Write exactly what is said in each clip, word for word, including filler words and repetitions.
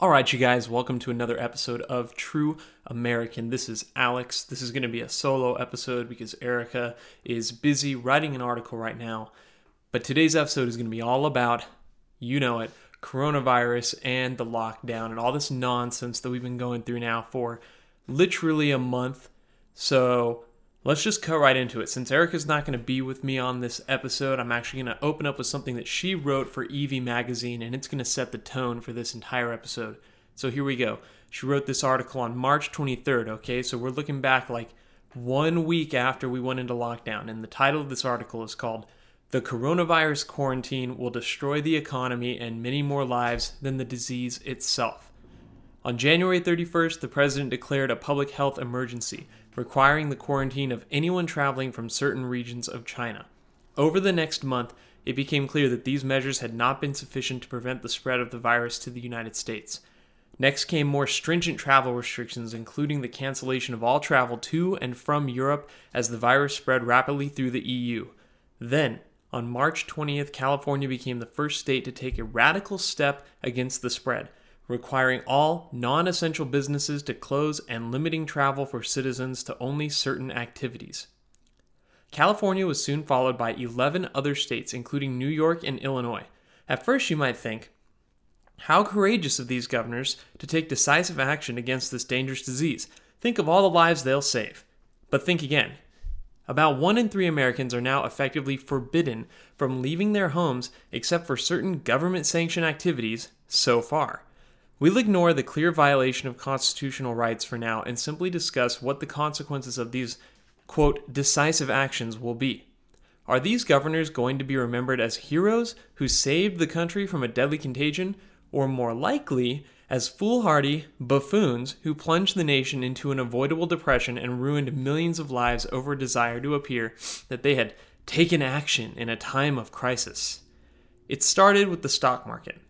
All right, you guys, welcome to another episode of True American. This is Alex. This is going to be a solo episode because Erica is busy writing an article right now. But today's episode is going to be all about, you know it, coronavirus and the lockdown and all this nonsense that we've been going through now for literally a month. So let's just cut right into it. Since Erica's not going to be with me on this episode, I'm actually going to open up with something that she wrote for Evie Magazine, and it's going to set the tone for this entire episode. So here we go. She wrote this article on March twenty-third, okay? So we're looking back like one week after we went into lockdown, and the title of this article is called "The Coronavirus Quarantine Will Destroy the Economy and Many More Lives Than the Disease Itself." On January thirty-first, the president declared a public health emergency, requiring the quarantine of anyone traveling from certain regions of China. Over the next month, it became clear that these measures had not been sufficient to prevent the spread of the virus to the United States. Next came more stringent travel restrictions, including the cancellation of all travel to and from Europe as the virus spread rapidly through the E U. Then, on March twentieth, California became the first state to take a radical step against the spread, requiring all non-essential businesses to close and limiting travel for citizens to only certain activities. California was soon followed by eleven other states, including New York and Illinois. At first, you might think, how courageous of these governors to take decisive action against this dangerous disease. Think of all the lives they'll save. But think again. About one in three Americans are now effectively forbidden from leaving their homes except for certain government-sanctioned activities so far. We'll ignore the clear violation of constitutional rights for now and simply discuss what the consequences of these, quote, decisive actions will be. Are these governors going to be remembered as heroes who saved the country from a deadly contagion, or more likely, as foolhardy buffoons who plunged the nation into an avoidable depression and ruined millions of lives over a desire to appear that they had taken action in a time of crisis? It started with the stock market.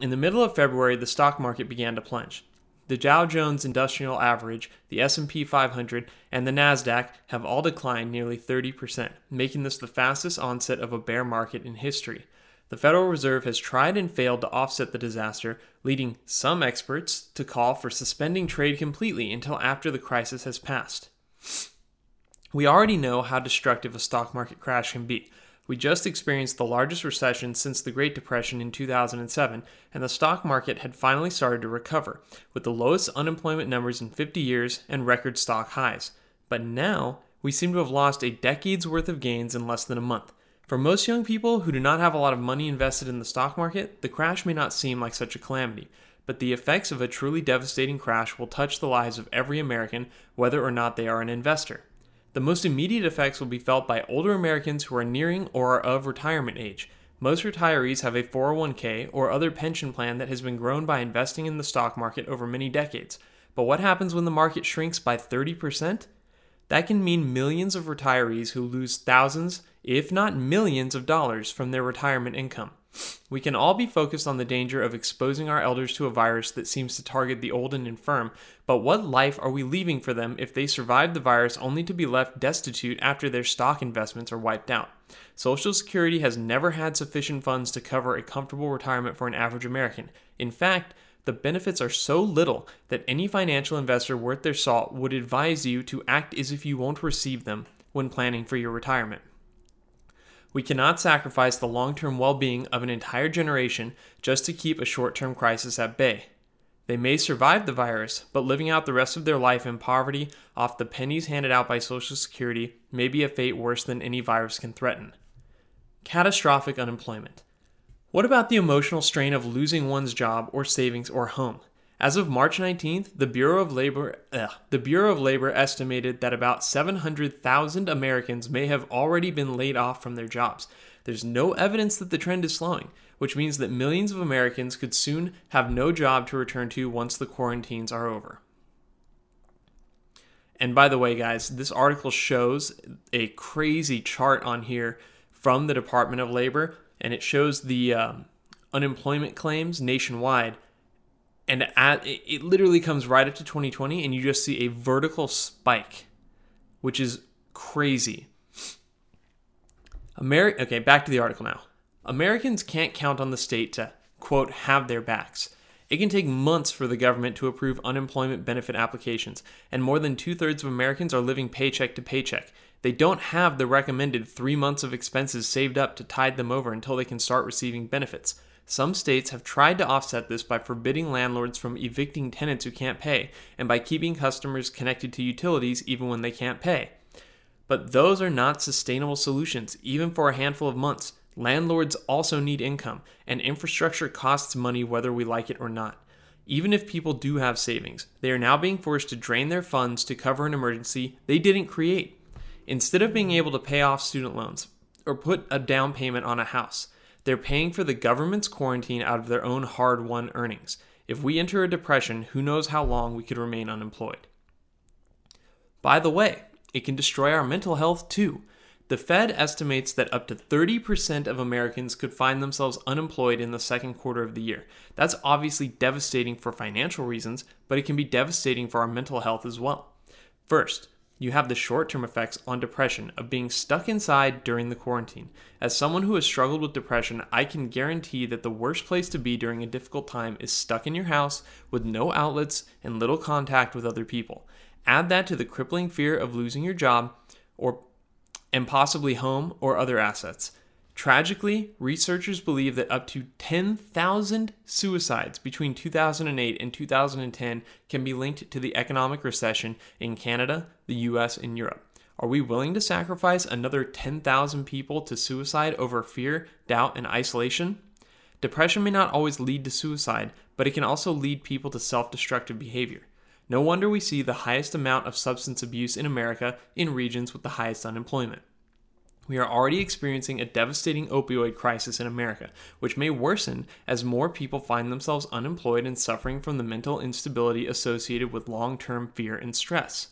In the middle of February, the stock market began to plunge. The Dow Jones Industrial Average, the S and P five hundred, and the NASDAQ have all declined nearly thirty percent, making this the fastest onset of a bear market in history. The Federal Reserve has tried and failed to offset the disaster, leading some experts to call for suspending trade completely until after the crisis has passed. We already know how destructive a stock market crash can be. We just experienced the largest recession since the Great Depression in two thousand seven, and the stock market had finally started to recover, with the lowest unemployment numbers in fifty years and record stock highs. But now, we seem to have lost a decade's worth of gains in less than a month. For most young people who do not have a lot of money invested in the stock market, the crash may not seem like such a calamity, but the effects of a truly devastating crash will touch the lives of every American, whether or not they are an investor. The most immediate effects will be felt by older Americans who are nearing or are of retirement age. Most retirees have a four oh one k or other pension plan that has been grown by investing in the stock market over many decades. But what happens when the market shrinks by thirty percent? That can mean millions of retirees who lose thousands, if not millions of dollars from their retirement income. We can all be focused on the danger of exposing our elders to a virus that seems to target the old and infirm, but what life are we leaving for them if they survive the virus only to be left destitute after their stock investments are wiped out? Social Security has never had sufficient funds to cover a comfortable retirement for an average American. In fact, the benefits are so little that any financial investor worth their salt would advise you to act as if you won't receive them when planning for your retirement. We cannot sacrifice the long-term well-being of an entire generation just to keep a short-term crisis at bay. They may survive the virus, but living out the rest of their life in poverty off the pennies handed out by Social Security may be a fate worse than any virus can threaten. Catastrophic unemployment. What about the emotional strain of losing one's job or savings or home? As of March nineteenth, the Bureau of Labor, ugh, the Bureau of Labor estimated that about seven hundred thousand Americans may have already been laid off from their jobs. There's no evidence that the trend is slowing, which means that millions of Americans could soon have no job to return to once the quarantines are over. And by the way, guys, this article shows a crazy chart on here from the Department of Labor, and it shows the um, unemployment claims nationwide. And at, it literally comes right up to twenty twenty, and you just see a vertical spike, which is crazy. Ameri- okay, back to the article now. Americans can't count on the state to, quote, have their backs. It can take months for the government to approve unemployment benefit applications, and more than two-thirds of Americans are living paycheck to paycheck. They don't have the recommended three months of expenses saved up to tide them over until they can start receiving benefits. Some states have tried to offset this by forbidding landlords from evicting tenants who can't pay, and by keeping customers connected to utilities even when they can't pay. But those are not sustainable solutions, even for a handful of months. Landlords also need income, and infrastructure costs money whether we like it or not. Even if people do have savings, they are now being forced to drain their funds to cover an emergency they didn't create. Instead of being able to pay off student loans or put a down payment on a house, they're paying for the government's quarantine out of their own hard-won earnings. If we enter a depression, who knows how long we could remain unemployed. By the way, it can destroy our mental health too. The Fed estimates that up to thirty percent of Americans could find themselves unemployed in the second quarter of the year. That's obviously devastating for financial reasons, but it can be devastating for our mental health as well. First, you have the short-term effects on depression of being stuck inside during the quarantine. As someone who has struggled with depression, I can guarantee that the worst place to be during a difficult time is stuck in your house with no outlets and little contact with other people. Add that to the crippling fear of losing your job or and possibly home or other assets. Tragically, researchers believe that up to ten thousand suicides between two thousand eight and two thousand ten can be linked to the economic recession in Canada, the U S, and Europe. Are we willing to sacrifice another ten thousand people to suicide over fear, doubt, and isolation? Depression may not always lead to suicide, but it can also lead people to self-destructive behavior. No wonder we see the highest amount of substance abuse in America in regions with the highest unemployment. We are already experiencing a devastating opioid crisis in America, which may worsen as more people find themselves unemployed and suffering from the mental instability associated with long-term fear and stress.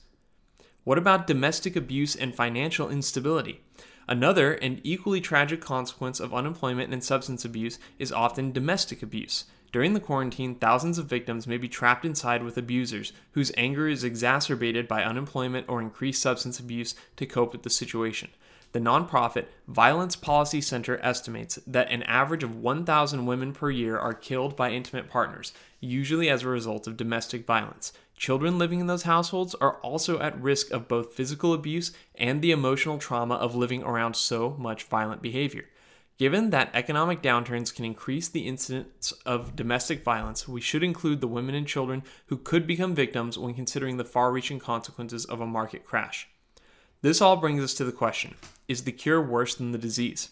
What about domestic abuse and financial instability? Another and equally tragic consequence of unemployment and substance abuse is often domestic abuse. During the quarantine, thousands of victims may be trapped inside with abusers whose anger is exacerbated by unemployment or increased substance abuse to cope with the situation. The nonprofit Violence Policy Center estimates that an average of one thousand women per year are killed by intimate partners, usually as a result of domestic violence. Children living in those households are also at risk of both physical abuse and the emotional trauma of living around so much violent behavior. Given that economic downturns can increase the incidence of domestic violence, we should include the women and children who could become victims when considering the far-reaching consequences of a market crash. This all brings us to the question, is the cure worse than the disease?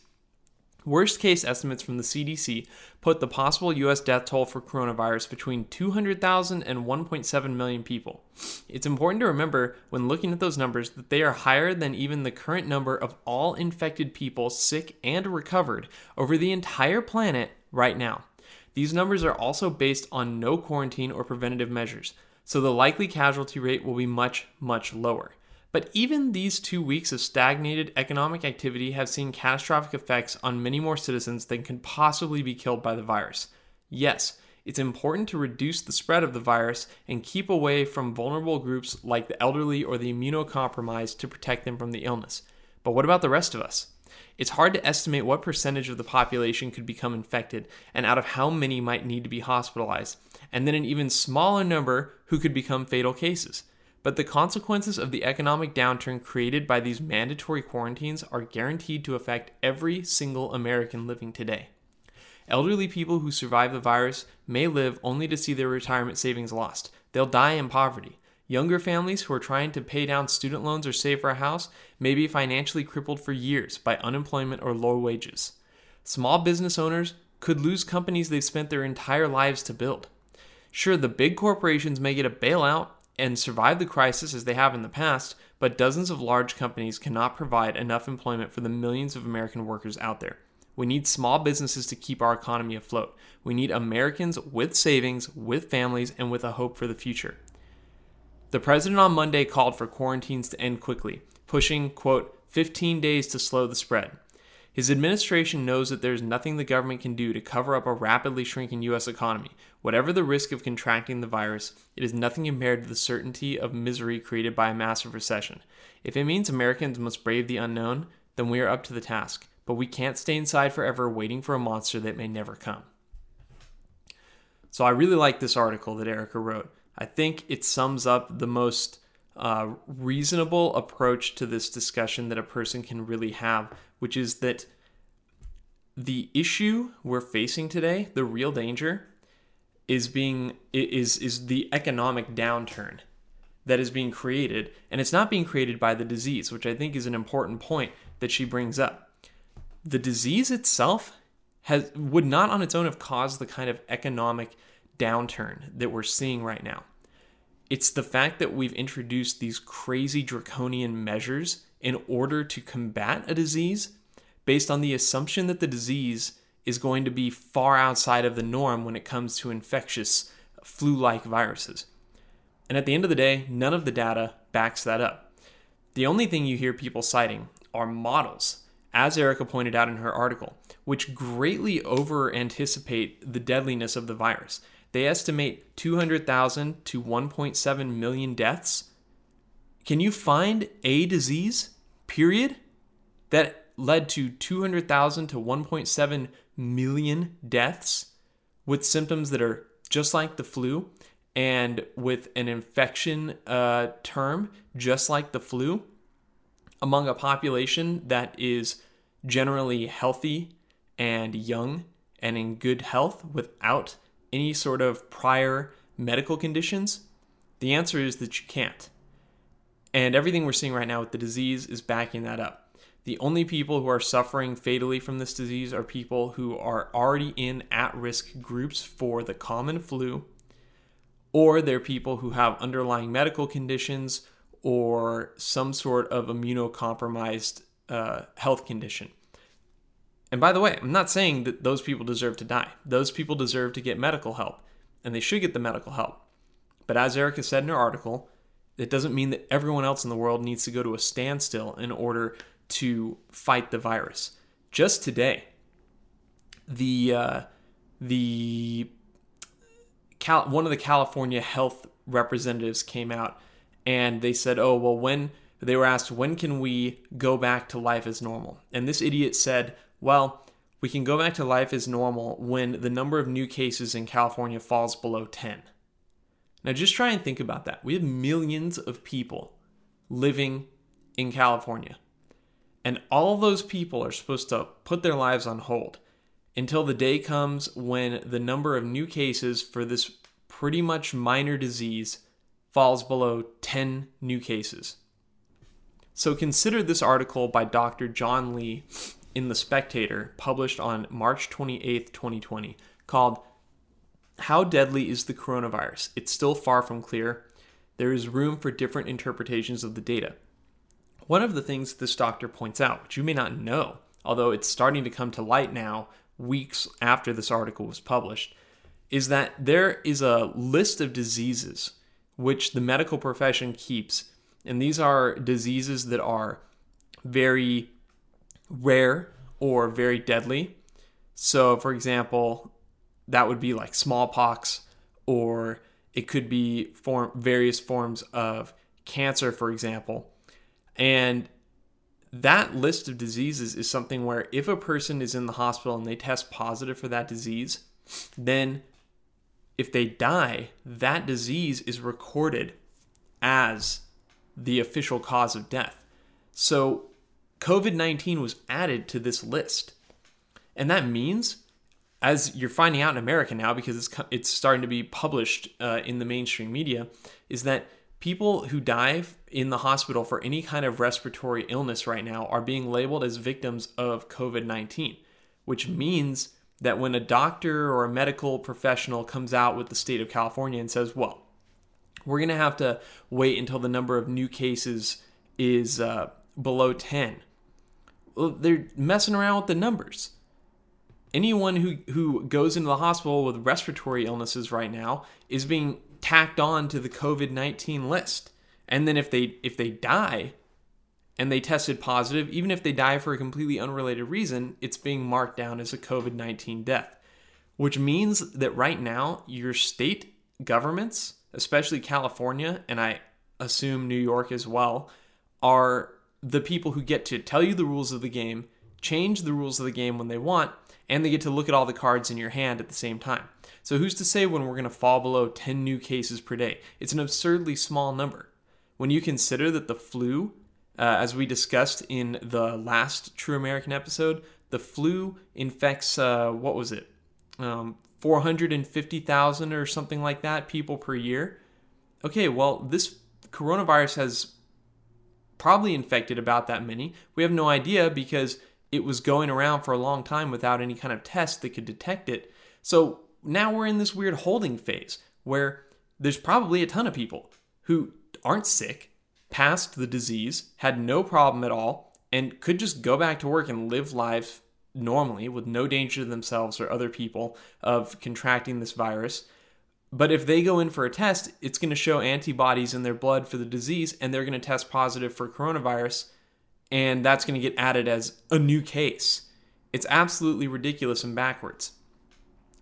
Worst-case estimates from the C D C put the possible U S death toll for coronavirus between two hundred thousand and one point seven million people. It's important to remember when looking at those numbers that they are higher than even the current number of all infected people, sick and recovered, over the entire planet right now. These numbers are also based on no quarantine or preventative measures, so the likely casualty rate will be much, much lower. But even these two weeks of stagnated economic activity have seen catastrophic effects on many more citizens than could possibly be killed by the virus. Yes, it's important to reduce the spread of the virus and keep away from vulnerable groups like the elderly or the immunocompromised to protect them from the illness. But what about the rest of us? It's hard to estimate what percentage of the population could become infected and out of how many might need to be hospitalized, and then an even smaller number who could become fatal cases. But the consequences of the economic downturn created by these mandatory quarantines are guaranteed to affect every single American living today. Elderly people who survive the virus may live only to see their retirement savings lost. They'll die in poverty. Younger families who are trying to pay down student loans or save for a house may be financially crippled for years by unemployment or low wages. Small business owners could lose companies they've spent their entire lives to build. Sure, the big corporations may get a bailout and survive the crisis as they have in the past, but dozens of large companies cannot provide enough employment for the millions of American workers out there. We need small businesses to keep our economy afloat. We need Americans with savings, with families, and with a hope for the future. The president on Monday called for quarantines to end quickly, pushing, quote, fifteen days to slow the spread. His administration knows that there is nothing the government can do to cover up a rapidly shrinking U S economy. Whatever the risk of contracting the virus, it is nothing compared to the certainty of misery created by a massive recession. If it means Americans must brave the unknown, then we are up to the task. But we can't stay inside forever waiting for a monster that may never come. So I really like this article that Erica wrote. I think it sums up the most uh, reasonable approach to this discussion that a person can really have, which is that the issue we're facing today, the real danger, is being is is the economic downturn that is being created, and it's not being created by the disease, which I think is an important point that she brings up. The disease itself has would not on its own have caused the kind of economic downturn that we're seeing right now. It's the fact that we've introduced these crazy draconian measures in order to combat a disease based on the assumption that the disease is going to be far outside of the norm when it comes to infectious flu-like viruses. And at the end of the day, none of the data backs that up. The only thing you hear people citing are models, as Erica pointed out in her article, which greatly over-anticipate the deadliness of the virus. They estimate two hundred thousand to one point seven million deaths. Can you find a disease, period, that led to two hundred thousand to one point seven million deaths with symptoms that are just like the flu and with an infection uh, term just like the flu among a population that is generally healthy and young and in good health without any sort of prior medical conditions? The answer is that you can't. And everything we're seeing right now with the disease is backing that up. The only people who are suffering fatally from this disease are people who are already in at-risk groups for the common flu, or they're people who have underlying medical conditions or some sort of immunocompromised uh, health condition. And by the way, I'm not saying that those people deserve to die. Those people deserve to get medical help, and they should get the medical help. But as Erica said in her article, it doesn't mean that everyone else in the world needs to go to a standstill in order to fight the virus. Just today, the uh, the Cal- one of the California health representatives came out and they said, "Oh well, when they were asked when can we go back to life as normal?" And this idiot said, "Well, we can go back to life as normal when the number of new cases in California falls below ten." Now, just try and think about that. We have millions of people living in California. And all those people are supposed to put their lives on hold until the day comes when the number of new cases for this pretty much minor disease falls below ten new cases. So consider this article by Doctor John Lee in The Spectator, published on March twenty-eighth, twenty twenty, called "How Deadly is the Coronavirus? It's Still Far from Clear. There is Room for Different Interpretations of the Data." One of the things this doctor points out, which you may not know, although it's starting to come to light now, weeks after this article was published, is that there is a list of diseases which the medical profession keeps. And these are diseases that are very rare or very deadly. So, for example, that would be like smallpox, or it could be form, various forms of cancer, for example. And that list of diseases is something where if a person is in the hospital and they test positive for that disease, then if they die, that disease is recorded as the official cause of death. So COVID nineteen was added to this list. And that means, as you're finding out in America now, because it's it's starting to be published uh, in the mainstream media, is that people who die in the hospital for any kind of respiratory illness right now are being labeled as victims of COVID nineteen, which means that when a doctor or a medical professional comes out with the state of California and says, well, we're going to have to wait until the number of new cases is uh, below ten. Well, they're messing around with the numbers. Anyone who, who goes into the hospital with respiratory illnesses right now is being tacked on to the COVID nineteen list. And then if they if they die and they tested positive, even if they die for a completely unrelated reason, it's being marked down as a COVID nineteen death, which means that right now your state governments, especially California, and I assume New York as well, are the people who get to tell you the rules of the game, change the rules of the game when they want, and they get to look at all the cards in your hand at the same time. So who's to say when we're going to fall below ten new cases per day? It's an absurdly small number. When you consider that the flu, uh, as we discussed in the last True American episode, the flu infects, uh, what was it, um, four hundred fifty thousand or something like that people per year. Okay, well, this coronavirus has probably infected about that many. We have no idea because it was going around for a long time without any kind of test that could detect it. So now we're in this weird holding phase where there's probably a ton of people who aren't sick, passed the disease, had no problem at all, and could just go back to work and live life normally with no danger to themselves or other people of contracting this virus. But if they go in for a test, it's going to show antibodies in their blood for the disease, and they're going to test positive for coronavirus, and that's going to get added as a new case. It's absolutely ridiculous and backwards.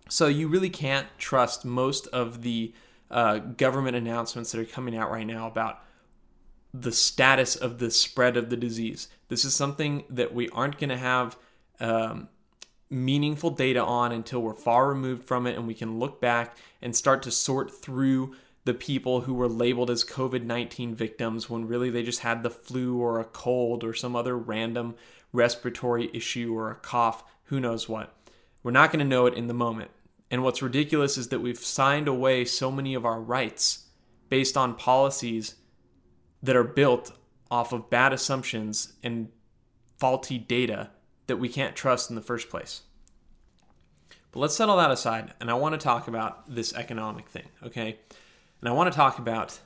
So you really can't trust most of the uh, government announcements that are coming out right now about the status of the spread of the disease. This is something that we aren't going to have um, meaningful data on until we're far removed from it and we can look back and start to sort through the people who were labeled as covid nineteen victims when really they just had the flu or a cold or some other random respiratory issue or a cough, who knows what. We're not going to know it in the moment. And what's ridiculous is that we've signed away so many of our rights based on policies that are built off of bad assumptions and faulty data that we can't trust in the first place. But let's set all that aside, and I want to talk about this economic thing, okay? And I want to talk about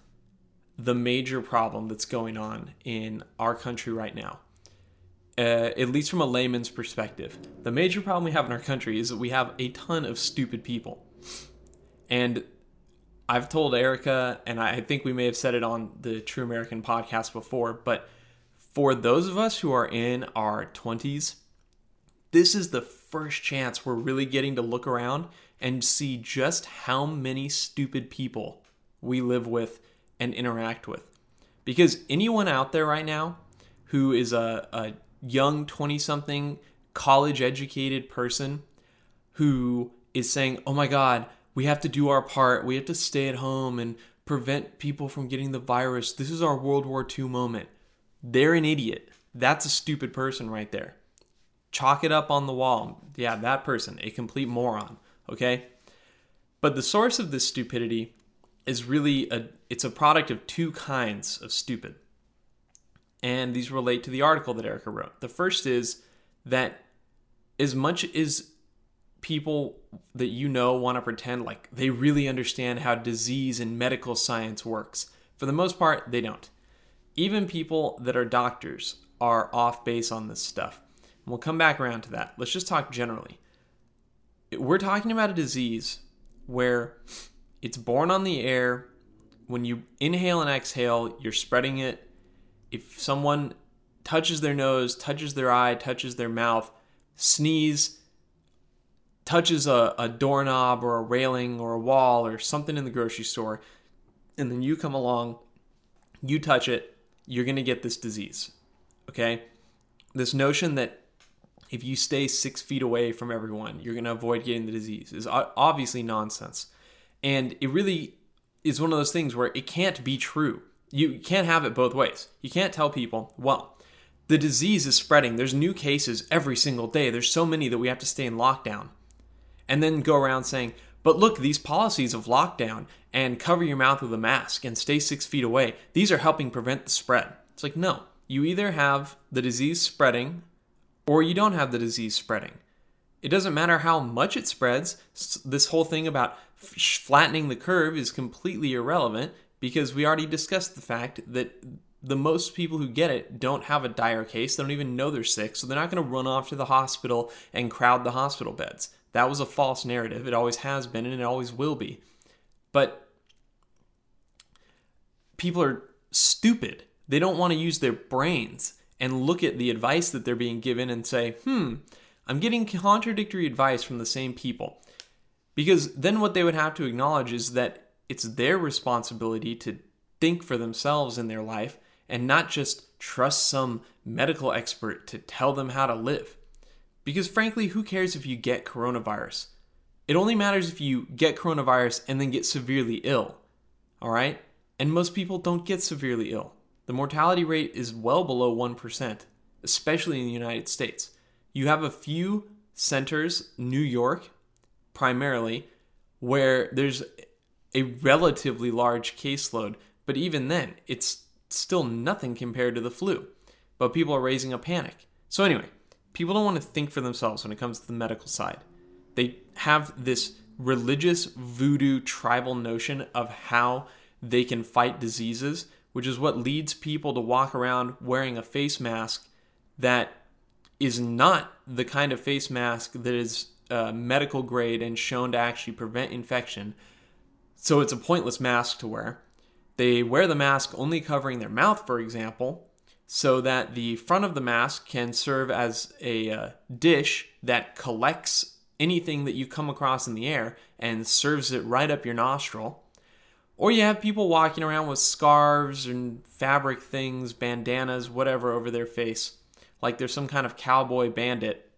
the major problem that's going on in our country right now, uh, at least from a layman's perspective. The major problem we have in our country is that we have a ton of stupid people. And I've told Erica, and I think we may have said it on the True American podcast before, but for those of us who are in our twenties, this is the first chance we're really getting to look around and see just how many stupid people we live with and interact with. Because anyone out there right now who is a, a young twenty-something college-educated person who is saying, oh my God, we have to do our part, we have to stay at home and prevent people from getting the virus, this is our World War Two moment, they're an idiot. That's a stupid person right there. Chalk it up on the wall. Yeah, that person, a complete moron, okay? But the source of this stupidity is really, a, it's a product of two kinds of stupid. And these relate to the article that Erica wrote. The first is that as much as people that you know want to pretend like they really understand how disease and medical science works, for the most part, they don't. Even people that are doctors are off base on this stuff. We'll come back around to that. Let's just talk generally. We're talking about a disease where it's born on the air. When you inhale and exhale, you're spreading it. If someone touches their nose, touches their eye, touches their mouth, sneeze, touches a, a doorknob or a railing or a wall or something in the grocery store, and then you come along, you touch it, you're going to get this disease, okay? This notion that if you stay six feet away from everyone, you're going to avoid getting the disease is obviously nonsense. And it really is one of those things where it can't be true. You can't have it both ways. You can't tell people, well, the disease is spreading. There's new cases every single day. There's so many that we have to stay in lockdown. And then go around saying, but look, these policies of lockdown and cover your mouth with a mask and stay six feet away, these are helping prevent the spread. It's like, no. You either have the disease spreading or you don't have the disease spreading. It doesn't matter how much it spreads. This whole thing about flattening the curve is completely irrelevant because we already discussed the fact that the most people who get it don't have a dire case. They don't even know they're sick, so they're not going to run off to the hospital and crowd the hospital beds. That was a false narrative. It always has been and it always will be. But people are stupid. They don't want to use their brains and look at the advice that they're being given and say, hmm, I'm getting contradictory advice from the same people. Because then what they would have to acknowledge is that it's their responsibility to think for themselves in their life and not just trust some medical expert to tell them how to live. Because frankly, who cares if you get coronavirus? It only matters if you get coronavirus and then get severely ill, all right? And most people don't get severely ill. The mortality rate is well below one percent, especially in the United States. You have a few centers, New York primarily, where there's a relatively large caseload, but even then, it's still nothing compared to the flu. But people are raising a panic. So anyway, people don't want to think for themselves when it comes to the medical side. They have this religious voodoo tribal notion of how they can fight diseases, which is what leads people to walk around wearing a face mask that is not the kind of face mask that is uh, medical grade and shown to actually prevent infection. So it's a pointless mask to wear. They wear the mask only covering their mouth, for example, so that the front of the mask can serve as a uh, dish that collects anything that you come across in the air and serves it right up your nostril. Or you have people walking around with scarves and fabric things, bandanas, whatever over their face, like they're some kind of cowboy bandit.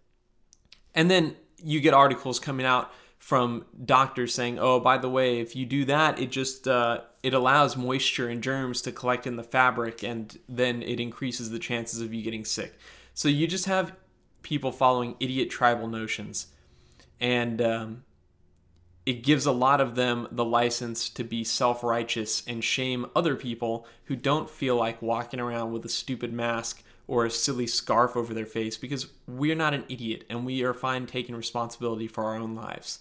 And then you get articles coming out from doctors saying, oh, by the way, if you do that, it just uh, it allows moisture and germs to collect in the fabric, and then it increases the chances of you getting sick. So you just have people following idiot tribal notions. And um, it gives a lot of them the license to be self-righteous and shame other people who don't feel like walking around with a stupid mask or a silly scarf over their face, because we're not an idiot and we are fine taking responsibility for our own lives.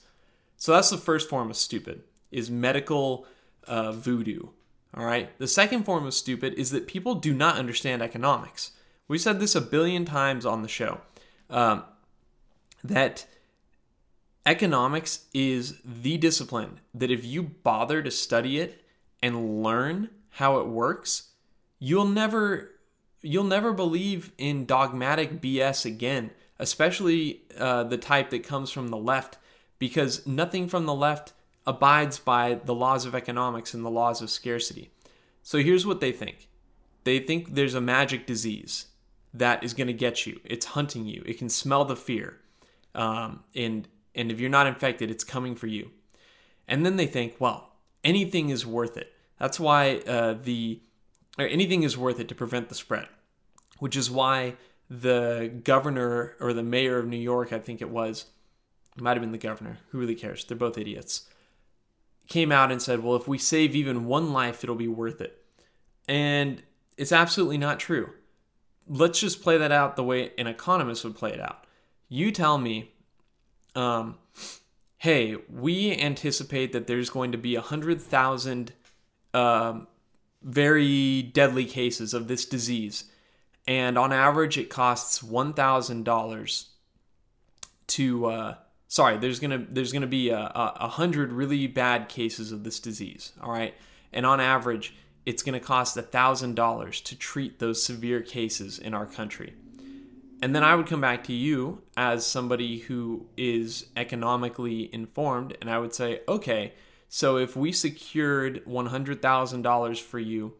So that's the first form of stupid, is medical uh, voodoo. All right. The second form of stupid is that people do not understand economics. We said this a billion times on the show, um, that economics is the discipline that if you bother to study it and learn how it works, you'll never you'll never believe in dogmatic B S again, especially uh, the type that comes from the left, because nothing from the left abides by the laws of economics and the laws of scarcity. So here's what they think. They think there's a magic disease that is going to get you. It's hunting you. It can smell the fear. Um, and And if you're not infected, it's coming for you. And then they think, well, anything is worth it. That's why uh, the, or anything is worth it to prevent the spread, which is why the governor or the mayor of New York, I think it was, it might have been the governor, who really cares? They're both idiots, came out and said, well, if we save even one life, it'll be worth it. And it's absolutely not true. Let's just play that out the way an economist would play it out. You tell me, Um, hey, we anticipate that there's going to be one hundred thousand um, very deadly cases of this disease. And on average, it costs one thousand dollars to, uh, sorry, there's going to, there's going to be a, a, a hundred really bad cases of this disease. All right. And on average, it's going to cost one thousand dollars to treat those severe cases in our country. And then I would come back to you as somebody who is economically informed, and I would say, okay, so if we secured one hundred thousand dollars for you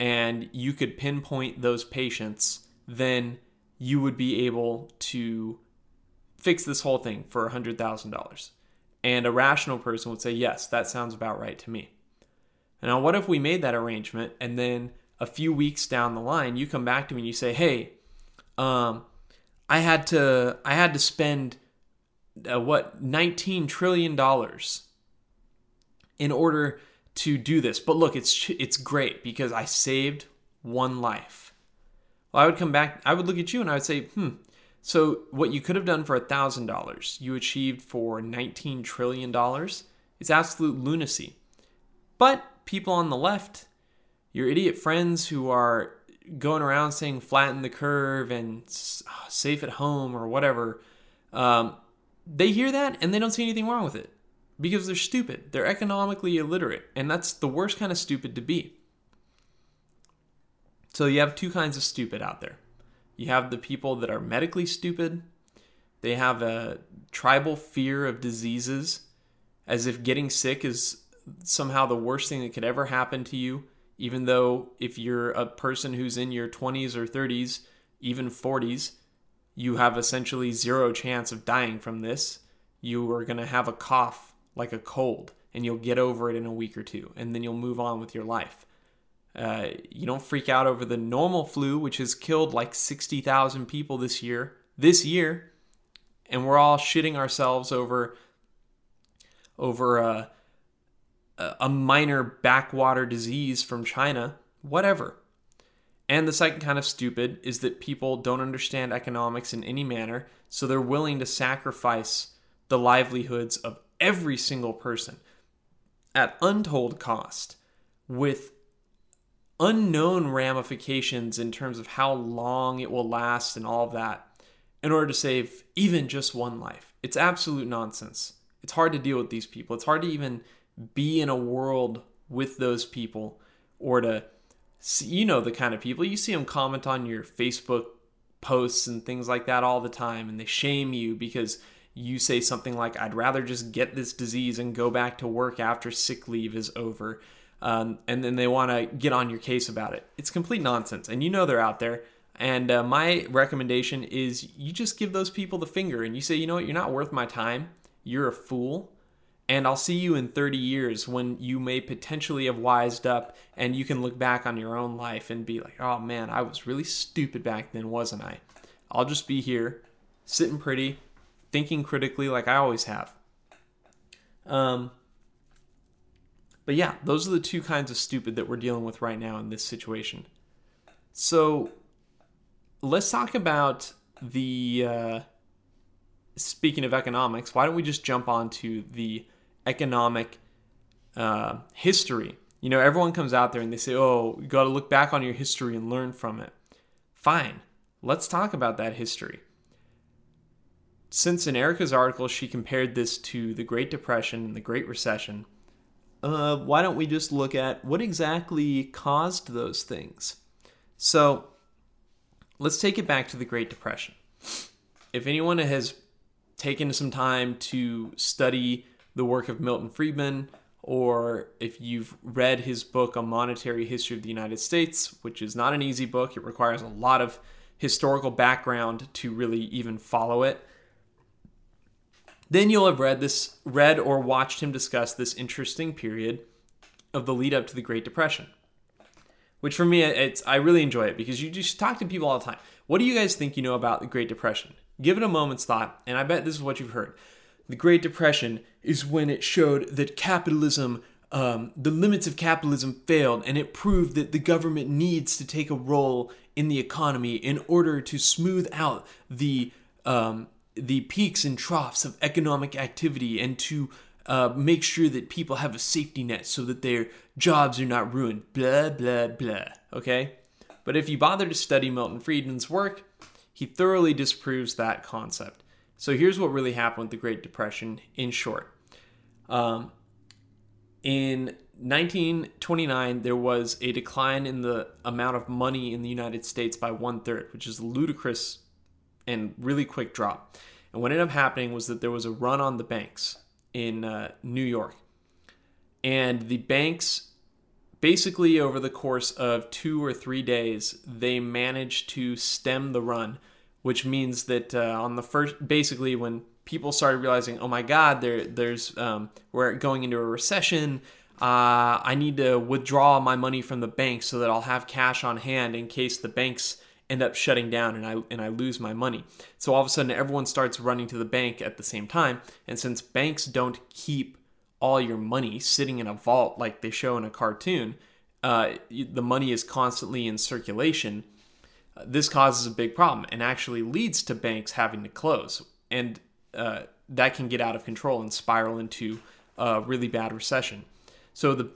and you could pinpoint those patients, then you would be able to fix this whole thing for one hundred thousand dollars. And a rational person would say, yes, that sounds about right to me. Now, what if we made that arrangement and then a few weeks down the line, you come back to me and you say, hey, um, I had to, I had to spend, uh, what, nineteen trillion dollars in order to do this. But look, it's, it's great because I saved one life. Well, I would come back, I would look at you and I would say, hmm, so what you could have done for one thousand dollars, you achieved for nineteen trillion dollars. It's absolute lunacy. But people on the left, your idiot friends who are going around saying flatten the curve and safe at home or whatever, um, they hear that and they don't see anything wrong with it because they're stupid. They're economically illiterate, and that's the worst kind of stupid to be. So you have two kinds of stupid out there. You have the people that are medically stupid. They have a tribal fear of diseases, as if getting sick is somehow the worst thing that could ever happen to you. Even though if you're a person who's in your twenties or thirties, even forties, you have essentially zero chance of dying from this. you are going to have a cough like a cold, and you'll get over it in a week or two, and then you'll move on with your life. Uh, you don't freak out over the normal flu, which has killed like sixty thousand people this year, this year, and we're all shitting ourselves over over a, a minor backwater disease from China, whatever. And the second kind of stupid is that people don't understand economics in any manner, so they're willing to sacrifice the livelihoods of every single person at untold cost, with unknown ramifications in terms of how long it will last and all of that, in order to save even just one life. It's absolute nonsense. It's hard to deal with these people. It's hard to even be in a world with those people, or to see, you know, the kind of people, you see them comment on your Facebook posts and things like that all the time, and they shame you because you say something like, I'd rather just get this disease and go back to work after sick leave is over. Um, and then they want to get on your case about it. It's complete nonsense, and you know they're out there. And uh, my recommendation is you just give those people the finger and you say, you know what, you're not worth my time. You're a fool. And I'll see you in thirty years when you may potentially have wised up and you can look back on your own life and be like, oh man, I was really stupid back then, wasn't I? I'll just be here, sitting pretty, thinking critically like I always have. Um... But yeah, those are the two kinds of stupid that we're dealing with right now in this situation. So let's talk about the, uh, speaking of economics, why don't we just jump on to the economic uh, history? You know, everyone comes out there and they say, oh, you got to look back on your history and learn from it. Fine, let's talk about that history. Since in Erica's article, she compared this to the Great Depression and the Great Recession, Uh, why don't we just look at what exactly caused those things? So let's take it back to the Great Depression. If anyone has taken some time to study the work of Milton Friedman, or if you've read his book, A Monetary History of the United States, which is not an easy book, it requires a lot of historical background to really even follow it, then you'll have read this, read or watched him discuss this interesting period of the lead up to the Great Depression, which for me, it's, I really enjoy it because you just talk to people all the time. What do you guys think you know about the Great Depression? Give it a moment's thought, and I bet this is what you've heard. The Great Depression is when it showed that capitalism, um, the limits of capitalism failed, and it proved that the government needs to take a role in the economy in order to smooth out the um, the peaks and troughs of economic activity, and to uh, make sure that people have a safety net so that their jobs are not ruined, blah, blah, blah, okay? But if you bother to study Milton Friedman's work, he thoroughly disproves that concept. So here's what really happened with the Great Depression in short. Um, in nineteen twenty-nine, there was a decline in the amount of money in the United States by one-third, which is ludicrous and really quick drop. And what ended up happening was that there was a run on the banks in uh, New York. And the banks, basically over the course of two or three days, they managed to stem the run, which means that uh, on the first, basically when people started realizing, oh my God, there, there's um, we're going into a recession, uh, I need to withdraw my money from the bank so that I'll have cash on hand in case the banks end up shutting down and I and I lose my money. So all of a sudden everyone starts running to the bank at the same time. And since banks don't keep all your money sitting in a vault like they show in a cartoon, uh, the money is constantly in circulation. Uh, this causes a big problem and actually leads to banks having to close. And uh, that can get out of control and spiral into a really bad recession. So the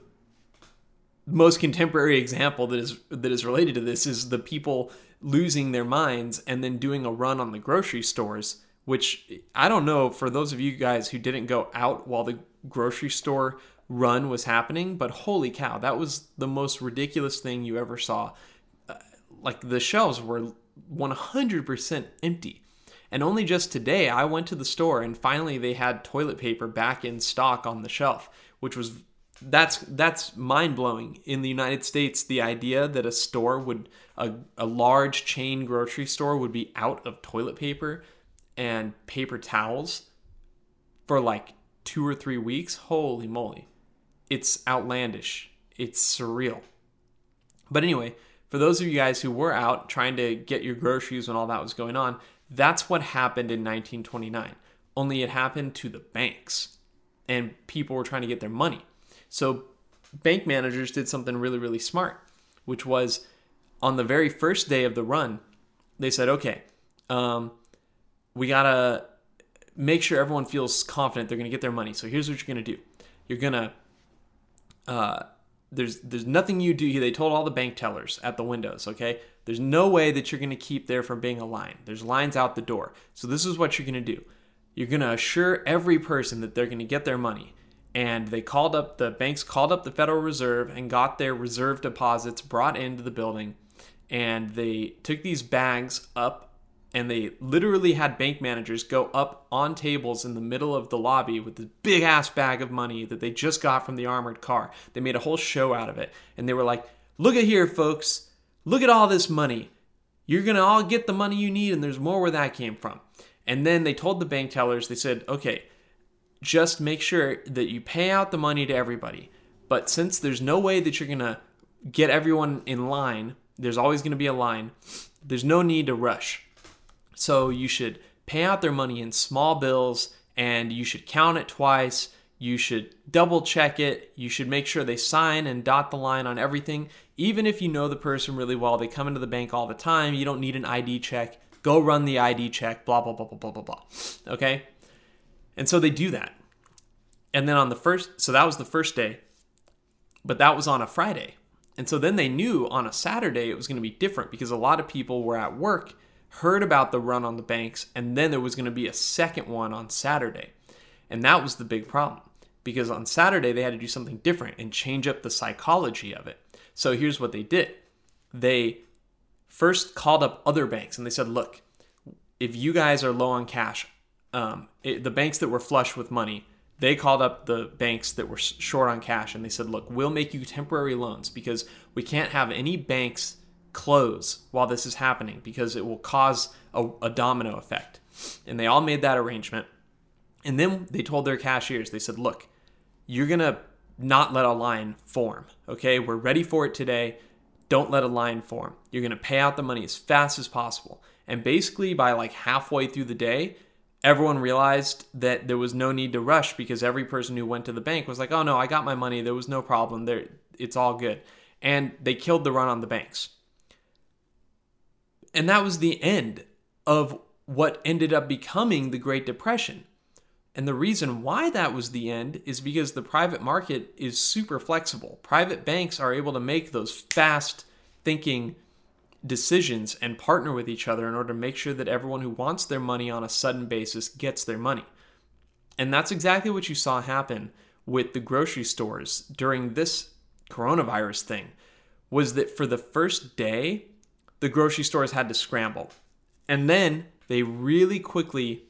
most contemporary example that is that is related to this is the people losing their minds and then doing a run on the grocery stores, which I don't know, for those of you guys who didn't go out while the grocery store run was happening, but holy cow, that was the most ridiculous thing you ever saw. Uh, like the shelves were one hundred percent empty. And only just today I went to the store and finally they had toilet paper back in stock on the shelf, which was That's that's mind-blowing. In the United States, the idea that a store would, a, a large chain grocery store would be out of toilet paper and paper towels for like two or three weeks, holy moly. It's outlandish. It's surreal. But anyway, for those of you guys who were out trying to get your groceries when all that was going on, that's what happened in nineteen twenty-nine. Only it happened to the banks, and people were trying to get their money. So bank managers did something really, really smart, which was on the very first day of the run, they said, okay, um, we got to make sure everyone feels confident they're going to get their money. So here's what you're going to do. You're going to... Uh, There's there's nothing you do. They told all the bank tellers at the windows, okay? There's no way that you're going to keep there from being a line. There's lines out the door. So this is what you're going to do. You're going to assure every person that they're going to get their money. And they called up, the banks called up the Federal Reserve and got their reserve deposits brought into the building. And they took these bags up and they literally had bank managers go up on tables in the middle of the lobby with this big ass bag of money that they just got from the armored car. They made a whole show out of it. And they were like, look at here, folks. Look at all this money. You're going to all get the money you need. And there's more where that came from. And then they told the bank tellers, they said, okay, just make sure that you pay out the money to everybody. But since there's no way that you're going to get everyone in line, there's always going to be a line. There's no need to rush. So you should pay out their money in small bills, and you should count it twice. You should double check it. You should make sure they sign and dot the line on everything. Even if you know the person really well, they come into the bank all the time. You don't need an I D check. Go run the I D check, blah, blah, blah, blah, blah, blah, blah. Okay? And so they do that. And then on the first, so that was the first day, but that was on a Friday. And so then they knew on a Saturday it was going to be different because a lot of people were at work, heard about the run on the banks, and then there was going to be a second one on Saturday. And that was the big problem, because on Saturday they had to do something different and change up the psychology of it. So here's what they did. They first called up other banks and they said, look, if you guys are low on cash, um, it, the banks that were flush with money, they called up the banks that were short on cash and they said, look, we'll make you temporary loans because we can't have any banks close while this is happening because it will cause a, a domino effect. And they all made that arrangement. And then they told their cashiers, they said, look, you're going to not let a line form. Okay, we're ready for it today. Don't let a line form. You're going to pay out the money as fast as possible. And basically by like halfway through the day, everyone realized that there was no need to rush because every person who went to the bank was like, oh no, I got my money. There was no problem there. It's all good. And they killed the run on the banks. And that was the end of what ended up becoming the Great Depression. And the reason why that was the end is because the private market is super flexible. Private banks are able to make those fast thinking decisions and partner with each other in order to make sure that everyone who wants their money on a sudden basis gets their money. And that's exactly what you saw happen with the grocery stores during this coronavirus thing, was that for the first day, the grocery stores had to scramble. And then they really quickly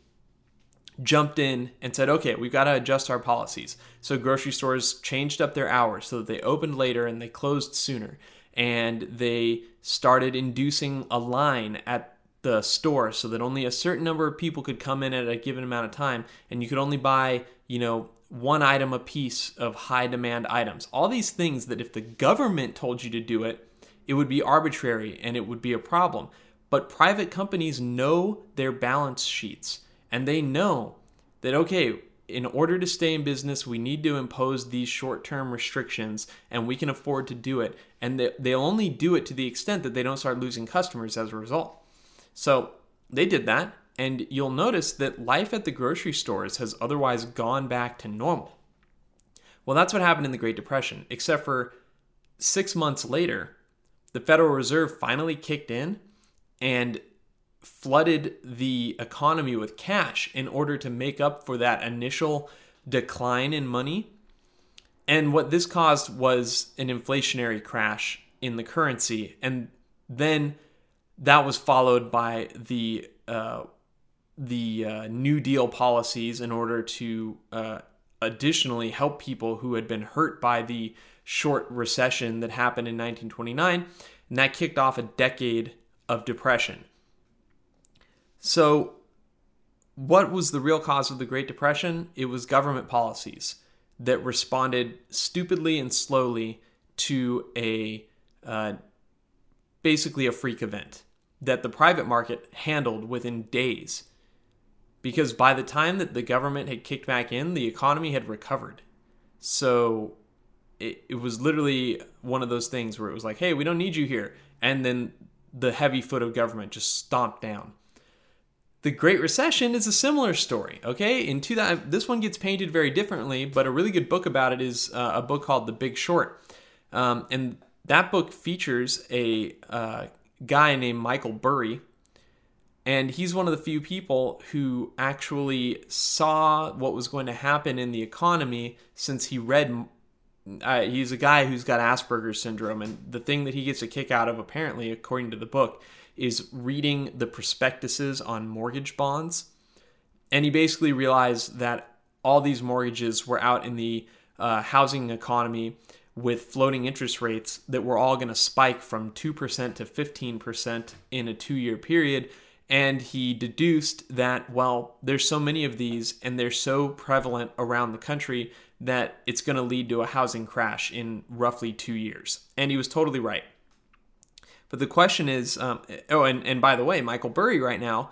jumped in and said, okay, we've got to adjust our policies. So grocery stores changed up their hours so that they opened later and they closed sooner. And they started inducing a line at the store so that only a certain number of people could come in at a given amount of time. And you could only buy, you know, one item a piece of high demand items. All these things that if the government told you to do it, it would be arbitrary and it would be a problem. But private companies know their balance sheets and they know that, okay, in order to stay in business, we need to impose these short-term restrictions and we can afford to do it. And they, they'll only do it to the extent that they don't start losing customers as a result. So they did that. And you'll notice that life at the grocery stores has otherwise gone back to normal. Well, that's what happened in the Great Depression, except for six months later, the Federal Reserve finally kicked in and flooded the economy with cash in order to make up for that initial decline in money. And what this caused was an inflationary crash in the currency. And then that was followed by the uh, the uh, New Deal policies in order to uh, additionally help people who had been hurt by the short recession that happened in nineteen twenty-nine, and that kicked off a decade of depression. So what was the real cause of the Great Depression? It was government policies that responded stupidly and slowly to a uh, basically a freak event that the private market handled within days. Because by the time that the government had kicked back in, the economy had recovered. So it, it was literally one of those things where it was like, hey, we don't need you here. And then the heavy foot of government just stomped down. The Great Recession is a similar story, okay? In two, this one gets painted very differently, but a really good book about it is uh, a book called The Big Short. Um, and that book features a uh, guy named Michael Burry. And he's one of the few people who actually saw what was going to happen in the economy since he read... Uh, he's a guy who's got Asperger's syndrome, and the thing that he gets a kick out of, apparently, according to the book, is reading the prospectuses on mortgage bonds. And he basically realized that all these mortgages were out in the uh, housing economy with floating interest rates that were all going to spike from two percent to fifteen percent in a two-year period. And he deduced that, well, there's so many of these and they're so prevalent around the country that it's going to lead to a housing crash in roughly two years. And he was totally right. But the question is, um, oh, and, and by the way, Michael Burry right now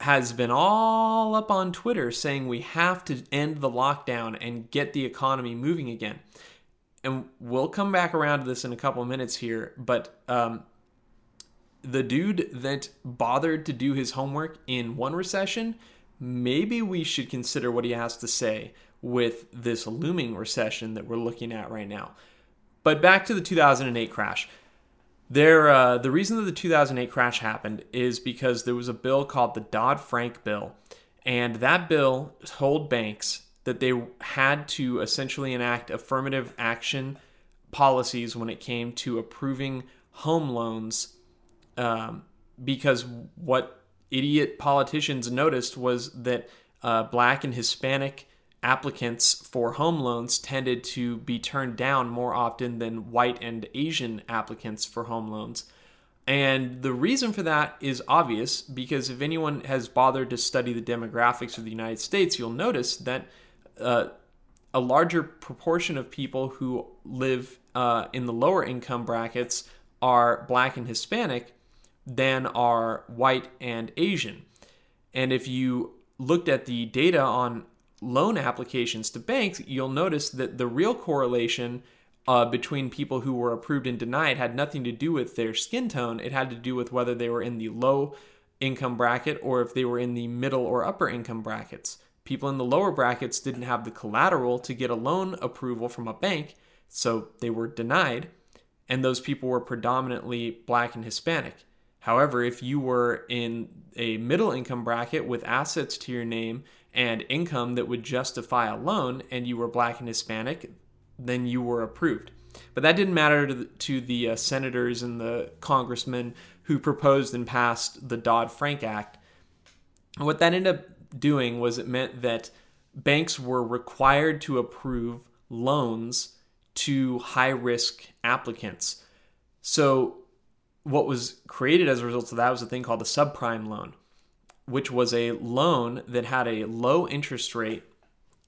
has been all up on Twitter saying we have to end the lockdown and get the economy moving again. And we'll come back around to this in a couple of minutes here, but um, the dude that bothered to do his homework in one recession, maybe we should consider what he has to say with this looming recession that we're looking at right now. But back to the two thousand eight crash. There, uh, the reason that the two thousand eight crash happened is because there was a bill called the Dodd-Frank bill. And that bill told banks that they had to essentially enact affirmative action policies when it came to approving home loans, um, because what idiot politicians noticed was that uh, Black and Hispanic applicants for home loans tended to be turned down more often than white and Asian applicants for home loans. And the reason for that is obvious, because if anyone has bothered to study the demographics of the United States, you'll notice that uh, a larger proportion of people who live uh, in the lower income brackets are Black and Hispanic than are white and Asian. And if you looked at the data on loan applications to banks, you'll notice that the real correlation uh, between people who were approved and denied had nothing to do with their skin tone. It had to do with whether they were in the low income bracket or if they were in the middle or upper income brackets. People in the lower brackets didn't have the collateral to get a loan approval from a bank, so they were denied, and those people were predominantly Black and Hispanic. However, if you were in a middle income bracket with assets to your name and income that would justify a loan, and you were Black and Hispanic, then you were approved. But that didn't matter to the, to the uh, senators and the congressmen who proposed and passed the Dodd-Frank Act. And what that ended up doing was it meant that banks were required to approve loans to high-risk applicants. So what was created as a result of that was a thing called the subprime loan, which was a loan that had a low interest rate,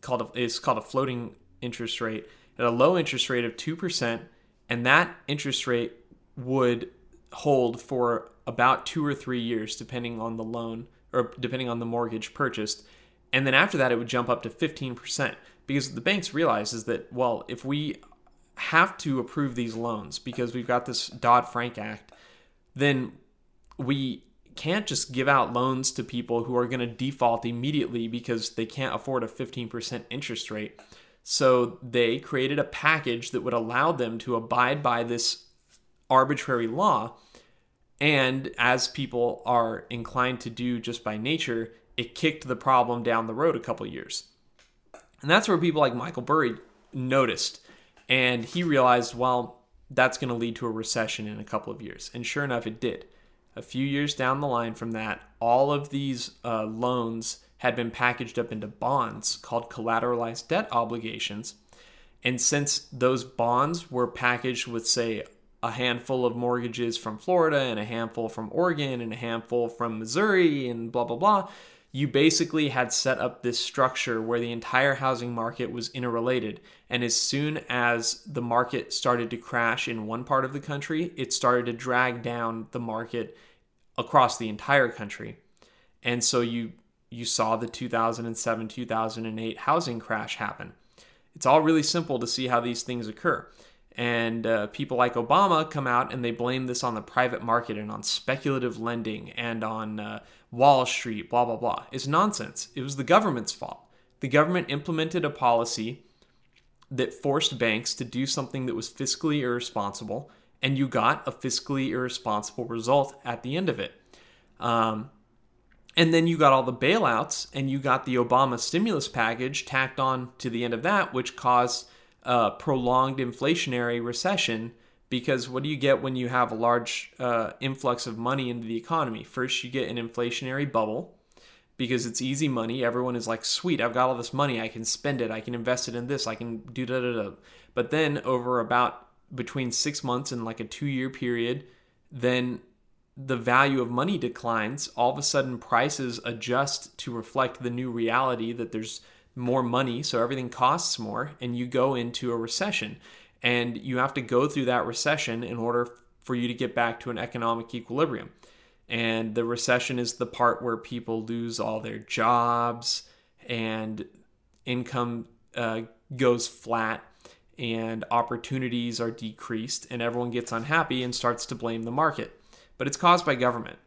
called a, it's called a floating interest rate, at a low interest rate of two percent, and that interest rate would hold for about two or three years, depending on the loan, or depending on the mortgage purchased, and then after that, it would jump up to fifteen percent, because the banks realize is that, well, if we have to approve these loans, because we've got this Dodd-Frank Act, then we can't just give out loans to people who are going to default immediately because they can't afford a fifteen percent interest rate. So they created a package that would allow them to abide by this arbitrary law. And as people are inclined to do just by nature, it kicked the problem down the road a couple years. And that's where people like Michael Burry noticed. And he realized, well, that's going to lead to a recession in a couple of years. And sure enough, it did. A few years down the line from that, all of these uh, loans had been packaged up into bonds called collateralized debt obligations. And since those bonds were packaged with, say, a handful of mortgages from Florida and a handful from Oregon and a handful from Missouri and blah, blah, blah, you basically had set up this structure where the entire housing market was interrelated. And as soon as the market started to crash in one part of the country, it started to drag down the market across the entire country. And so you you saw the two thousand seven, two thousand eight housing crash happen. It's all really simple to see how these things occur. And uh, people like Obama come out and they blame this on the private market and on speculative lending and on uh, Wall Street, blah, blah, blah. It's nonsense. It was the government's fault. The government implemented a policy that forced banks to do something that was fiscally irresponsible, and you got a fiscally irresponsible result at the end of it. Um, and then you got all the bailouts, and you got the Obama stimulus package tacked on to the end of that, which caused Uh, prolonged inflationary recession, because what do you get when you have a large uh, influx of money into the economy? First, you get an inflationary bubble because it's easy money. Everyone is like, sweet, I've got all this money. I can spend it. I can invest it in this. I can do da da da. But then over about between six months and like a two-year period, then the value of money declines. All of a sudden, prices adjust to reflect the new reality that there's more money, so everything costs more, and you go into a recession. And you have to go through that recession in order for you to get back to an economic equilibrium. And the recession is the part where people lose all their jobs and income uh, goes flat and opportunities are decreased and everyone gets unhappy and starts to blame the market. But it's caused by government.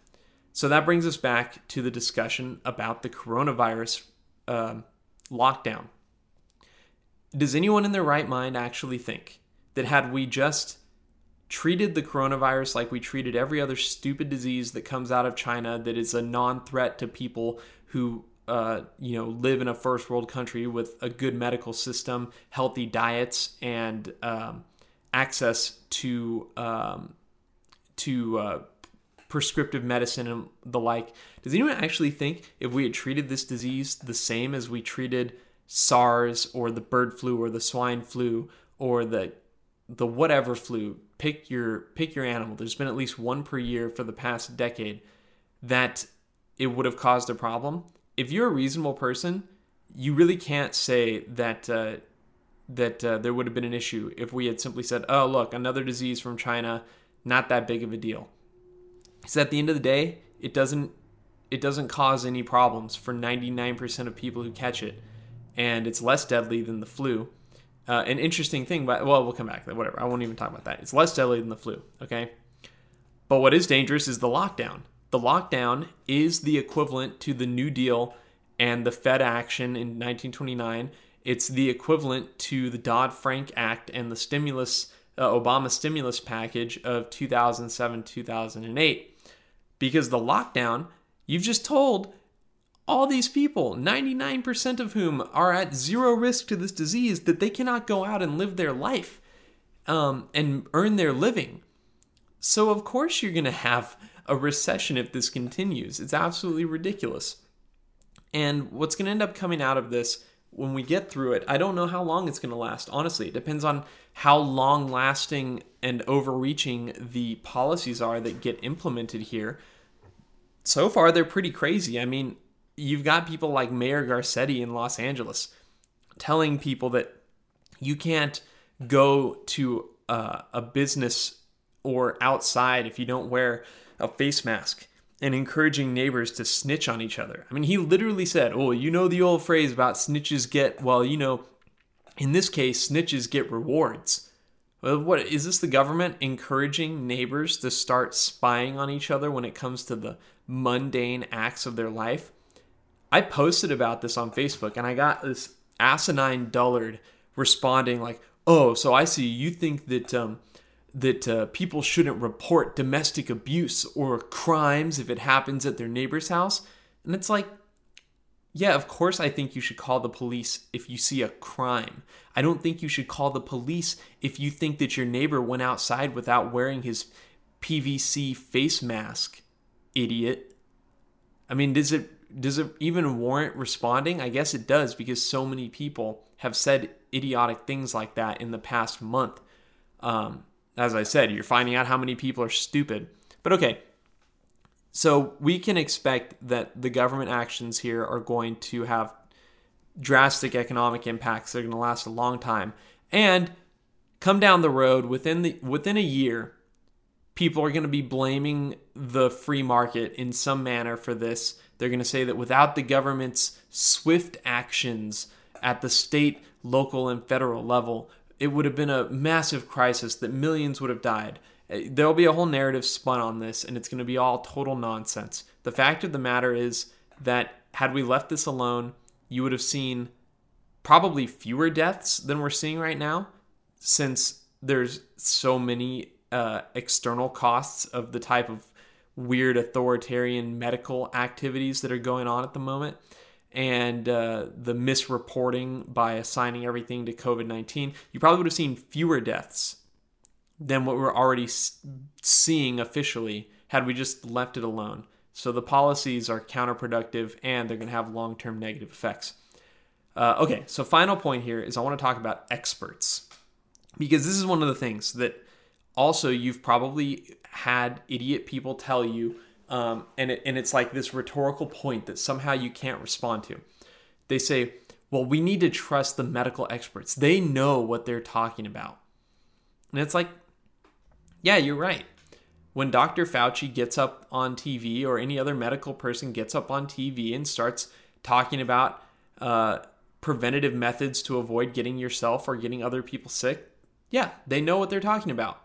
So that brings us back to the discussion about the coronavirus um, lockdown. Does anyone in their right mind actually think that had we just treated the coronavirus like we treated every other stupid disease that comes out of China that is a non-threat to people who uh, you know, live in a first world country with a good medical system, healthy diets, and um, access to um, to uh, prescriptive medicine and the like. Does anyone actually think if we had treated this disease the same as we treated SARS or the bird flu or the swine flu or the the whatever flu, pick your pick your animal, there's been at least one per year for the past decade, that it would have caused a problem? If you're a reasonable person, you really can't say that uh, that uh, there would have been an issue if we had simply said, oh, look, another disease from China, not that big of a deal. Because at the end of the day, it doesn't it doesn't cause any problems for ninety-nine percent of people who catch it, and it's less deadly than the flu. Uh, an interesting thing, but well, we'll come back to that. Whatever, I won't even talk about that. It's less deadly than the flu, okay? But what is dangerous is the lockdown. The lockdown is the equivalent to the New Deal and the Fed action in nineteen twenty-nine. It's the equivalent to the Dodd-Frank Act and the stimulus Uh, Obama stimulus package of two thousand seven, two thousand eight, because the lockdown, you've just told all these people, ninety-nine percent of whom are at zero risk to this disease, that they cannot go out and live their life um, and earn their living. So of course you're going to have a recession if this continues. It's absolutely ridiculous. And what's going to end up coming out of this when we get through it, I don't know how long it's going to last. Honestly, it depends on how long-lasting and overreaching the policies are that get implemented here. So far, they're pretty crazy. I mean, you've got people like Mayor Garcetti in Los Angeles telling people that you can't go to uh, a business or outside if you don't wear a face mask, and encouraging neighbors to snitch on each other. I mean, he literally said, oh, you know the old phrase about snitches get, well, you know, in this case, snitches get rewards. Well, what is this, the government encouraging neighbors to start spying on each other when it comes to the mundane acts of their life? I posted about this on Facebook, and I got this asinine dullard responding like, oh, so I see you think that um, that uh, people shouldn't report domestic abuse or crimes if it happens at their neighbor's house. And it's like, yeah, of course I think you should call the police if you see a crime. I don't think you should call the police if you think that your neighbor went outside without wearing his P V C face mask, idiot. I mean, does it, does it even warrant responding? I guess it does, because so many people have said idiotic things like that in the past month. Um, As I said, you're finding out how many people are stupid. But okay, So we can expect that the government actions here are going to have drastic economic impacts that are going to last a long time. And come down the road, within the within a year, people are going to be blaming the free market in some manner for this. They're going to say that without the government's swift actions at the state, local, and federal level, it would have been a massive crisis that millions would have died. There'll be a whole narrative spun on this, and it's going to be all total nonsense. The fact of the matter is that had we left this alone, you would have seen probably fewer deaths than we're seeing right now, since there's so many Uh, external costs of the type of weird authoritarian medical activities that are going on at the moment, and uh, the misreporting by assigning everything to covid nineteen, you probably would have seen fewer deaths than what we're already s- seeing officially had we just left it alone. So the policies are counterproductive, and they're going to have long-term negative effects. Uh, okay, so final point here is I want to talk about experts, because this is one of the things that also, you've probably had idiot people tell you, um, and it, and it's like this rhetorical point that somehow you can't respond to. They say, well, we need to trust the medical experts. They know what they're talking about. And it's like, yeah, you're right. When Doctor Fauci gets up on T V, or any other medical person gets up on T V and starts talking about uh, preventative methods to avoid getting yourself or getting other people sick, yeah, they know what they're talking about.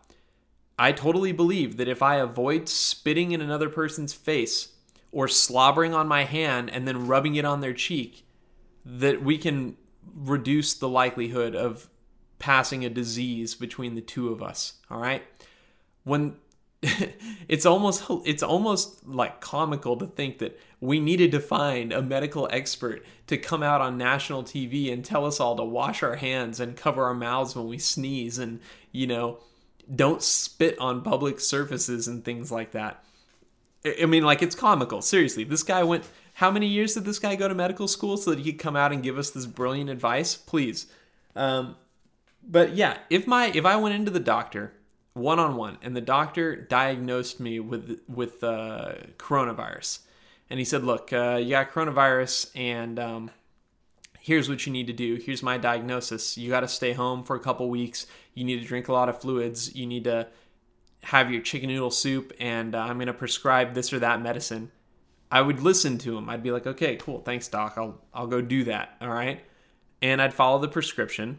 I totally believe that if I avoid spitting in another person's face or slobbering on my hand and then rubbing it on their cheek, that we can reduce the likelihood of passing a disease between the two of us, all right? When it's almost it's almost like comical to think that we needed to find a medical expert to come out on national T V and tell us all to wash our hands and cover our mouths when we sneeze, and, you know, don't spit on public surfaces and things like that. I mean, like, it's comical. Seriously, this guy went... How many years did this guy go to medical school so that he could come out and give us this brilliant advice? Please. Um, but yeah, if my if I went into the doctor one-on-one and the doctor diagnosed me with, with uh, coronavirus, and he said, look, uh, you got coronavirus, and um, here's what you need to do. Here's my diagnosis. You got to stay home for a couple weeks. You need to drink a lot of fluids. You need to have your chicken noodle soup, and uh, I'm going to prescribe this or that medicine. I would listen to him. I'd be like, okay, cool. Thanks, doc. I'll I'll go do that. All right. And I'd follow the prescription.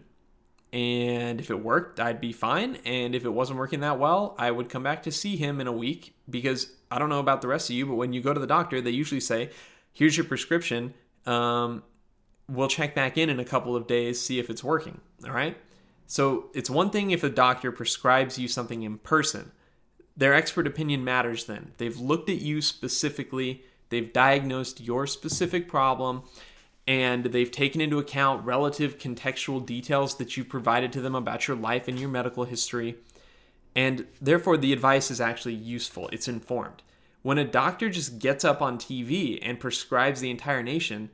And if it worked, I'd be fine. And if it wasn't working that well, I would come back to see him in a week, because I don't know about the rest of you, but when you go to the doctor, they usually say, here's your prescription. Um, we'll check back in in a couple of days, see if it's working. All right. So it's one thing if a doctor prescribes you something in person. Their expert opinion matters then. They've looked at you specifically, they've diagnosed your specific problem, and they've taken into account relative contextual details that you've provided to them about your life and your medical history. And therefore, the advice is actually useful. It's informed. When a doctor just gets up on T V and prescribes the entire nation,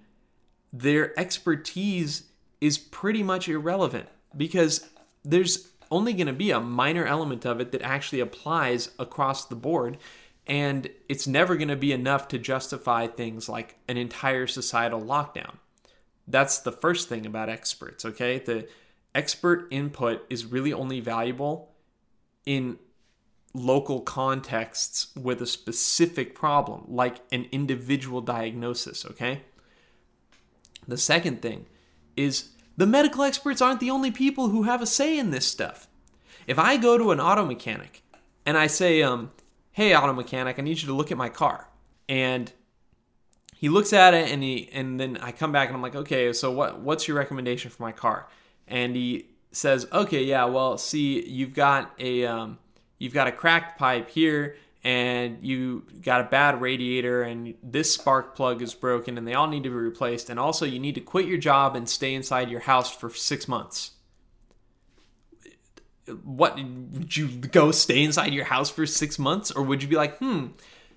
their expertise is pretty much irrelevant, because there's only going to be a minor element of it that actually applies across the board, and it's never going to be enough to justify things like an entire societal lockdown. That's the first thing about experts, okay? The expert input is really only valuable in local contexts with a specific problem, like an individual diagnosis, okay? The second thing is, the medical experts aren't the only people who have a say in this stuff. If I go to an auto mechanic and I say, um, hey, auto mechanic, I need you to look at my car. And he looks at it, and he and then I come back and I'm like, okay, so what what's your recommendation for my car? And he says, okay, yeah, well, see, you've got a um, you've got a cracked pipe here, and you got a bad radiator, and this spark plug is broken, and they all need to be replaced, and also you need to quit your job and stay inside your house for six months. What, would you go stay inside your house for six months? Or would you be like, hmm,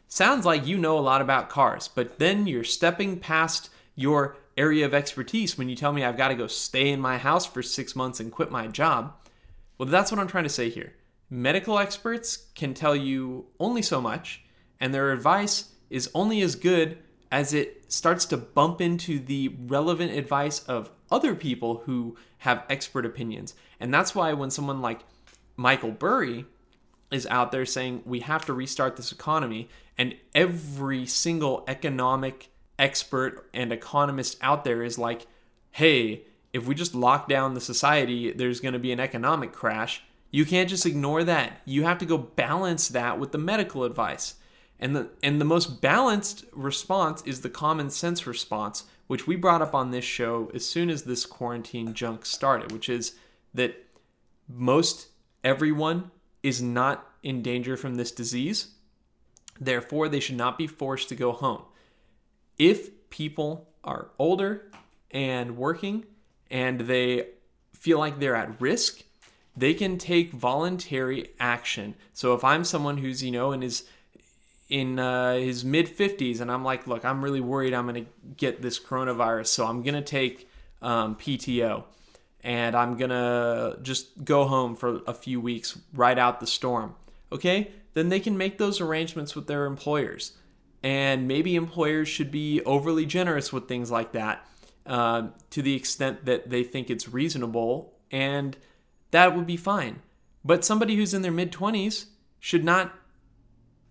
sounds like you know a lot about cars, but then you're stepping past your area of expertise when you tell me I've got to go stay in my house for six months and quit my job? Well, that's what I'm trying to say here. Medical experts can tell you only so much, and their advice is only as good as it starts to bump into the relevant advice of other people who have expert opinions. And that's why when someone like Michael Burry is out there saying we have to restart this economy, and every single economic expert and economist out there is like, hey, if we just lock down the society, there's going to be an economic crash. You can't just ignore that. You have to go balance that with the medical advice. And the and the most balanced response is the common sense response, which we brought up on this show as soon as this quarantine junk started, which is that most everyone is not in danger from this disease. Therefore, they should not be forced to go home. If people are older and working and they feel like they're at risk, they can take voluntary action. So if I'm someone who's, you know, and is in uh, his mid fifties, and I'm like, look, I'm really worried I'm going to get this coronavirus, so I'm going to take um, P T O, and I'm going to just go home for a few weeks, ride out the storm, okay? Then they can make those arrangements with their employers, and maybe employers should be overly generous with things like that uh, to the extent that they think it's reasonable, and that would be fine. But somebody who's in their mid twenties should not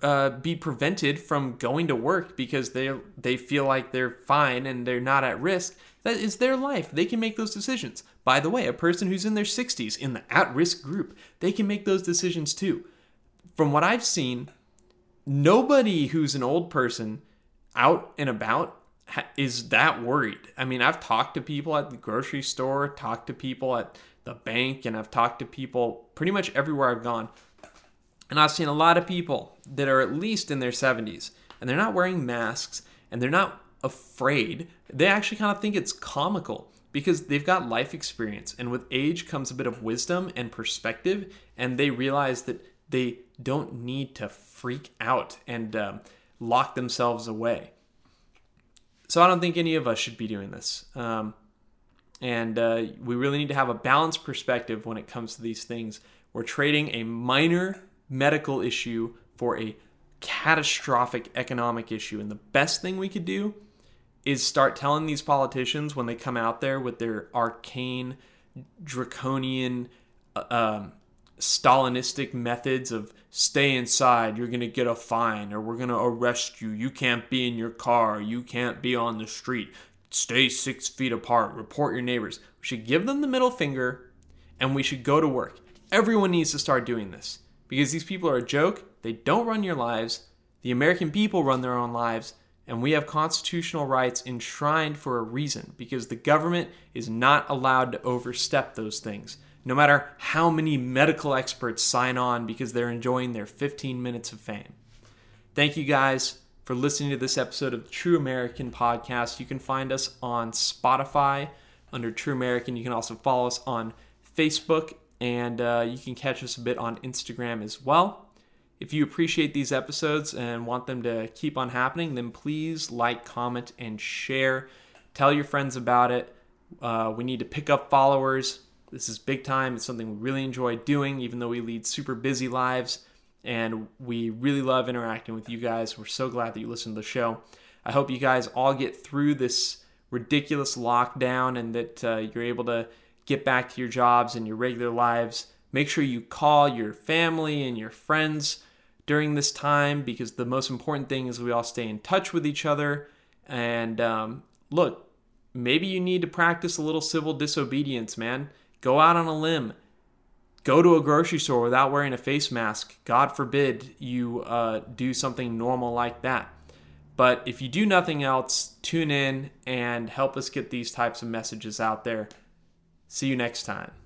Uh, be prevented from going to work because they they feel like they're fine and they're not at risk. That is their life. They can make those decisions. By the way, a person who's in their sixties, in the at-risk group, they can make those decisions too. From what I've seen, nobody who's an old person out and about ha- is that worried. I mean, I've talked to people at the grocery store, talked to people at the bank, and I've talked to people pretty much everywhere I've gone. And I've seen a lot of people that are at least in their seventies, and they're not wearing masks, and they're not afraid. They actually kind of think it's comical because they've got life experience. And with age comes a bit of wisdom and perspective, and they realize that they don't need to freak out and um, lock themselves away. So I don't think any of us should be doing this. Um, and uh, we really need to have a balanced perspective when it comes to these things. We're trading a minor medical issue for a catastrophic economic issue. And the best thing we could do is start telling these politicians when they come out there with their arcane, draconian, um, Stalinistic methods of stay inside, you're going to get a fine, or we're going to arrest you, you can't be in your car, you can't be on the street, stay six feet apart, report your neighbors. We should give them the middle finger and we should go to work. Everyone needs to start doing this. Because these people are a joke. They don't run your lives. The American people run their own lives. And we have constitutional rights enshrined for a reason. Because the government is not allowed to overstep those things. No matter how many medical experts sign on because they're enjoying their fifteen minutes of fame. Thank you guys for listening to this episode of the True American Podcast. You can find us on Spotify under True American. You can also follow us on Facebook. And uh, you can catch us a bit on Instagram as well. If you appreciate these episodes and want them to keep on happening, then please like, comment, and share. Tell your friends about it. Uh, we need to pick up followers. This is big time. It's something we really enjoy doing, even though we lead super busy lives. And we really love interacting with you guys. We're so glad that you listen to the show. I hope you guys all get through this ridiculous lockdown and that uh, you're able to get back to your jobs and your regular lives. Make sure you call your family and your friends during this time, because the most important thing is we all stay in touch with each other. And um, look, maybe you need to practice a little civil disobedience, man. Go out on a limb. Go to a grocery store without wearing a face mask. God forbid you uh, do something normal like that. But if you do nothing else, tune in and help us get these types of messages out there. See you next time.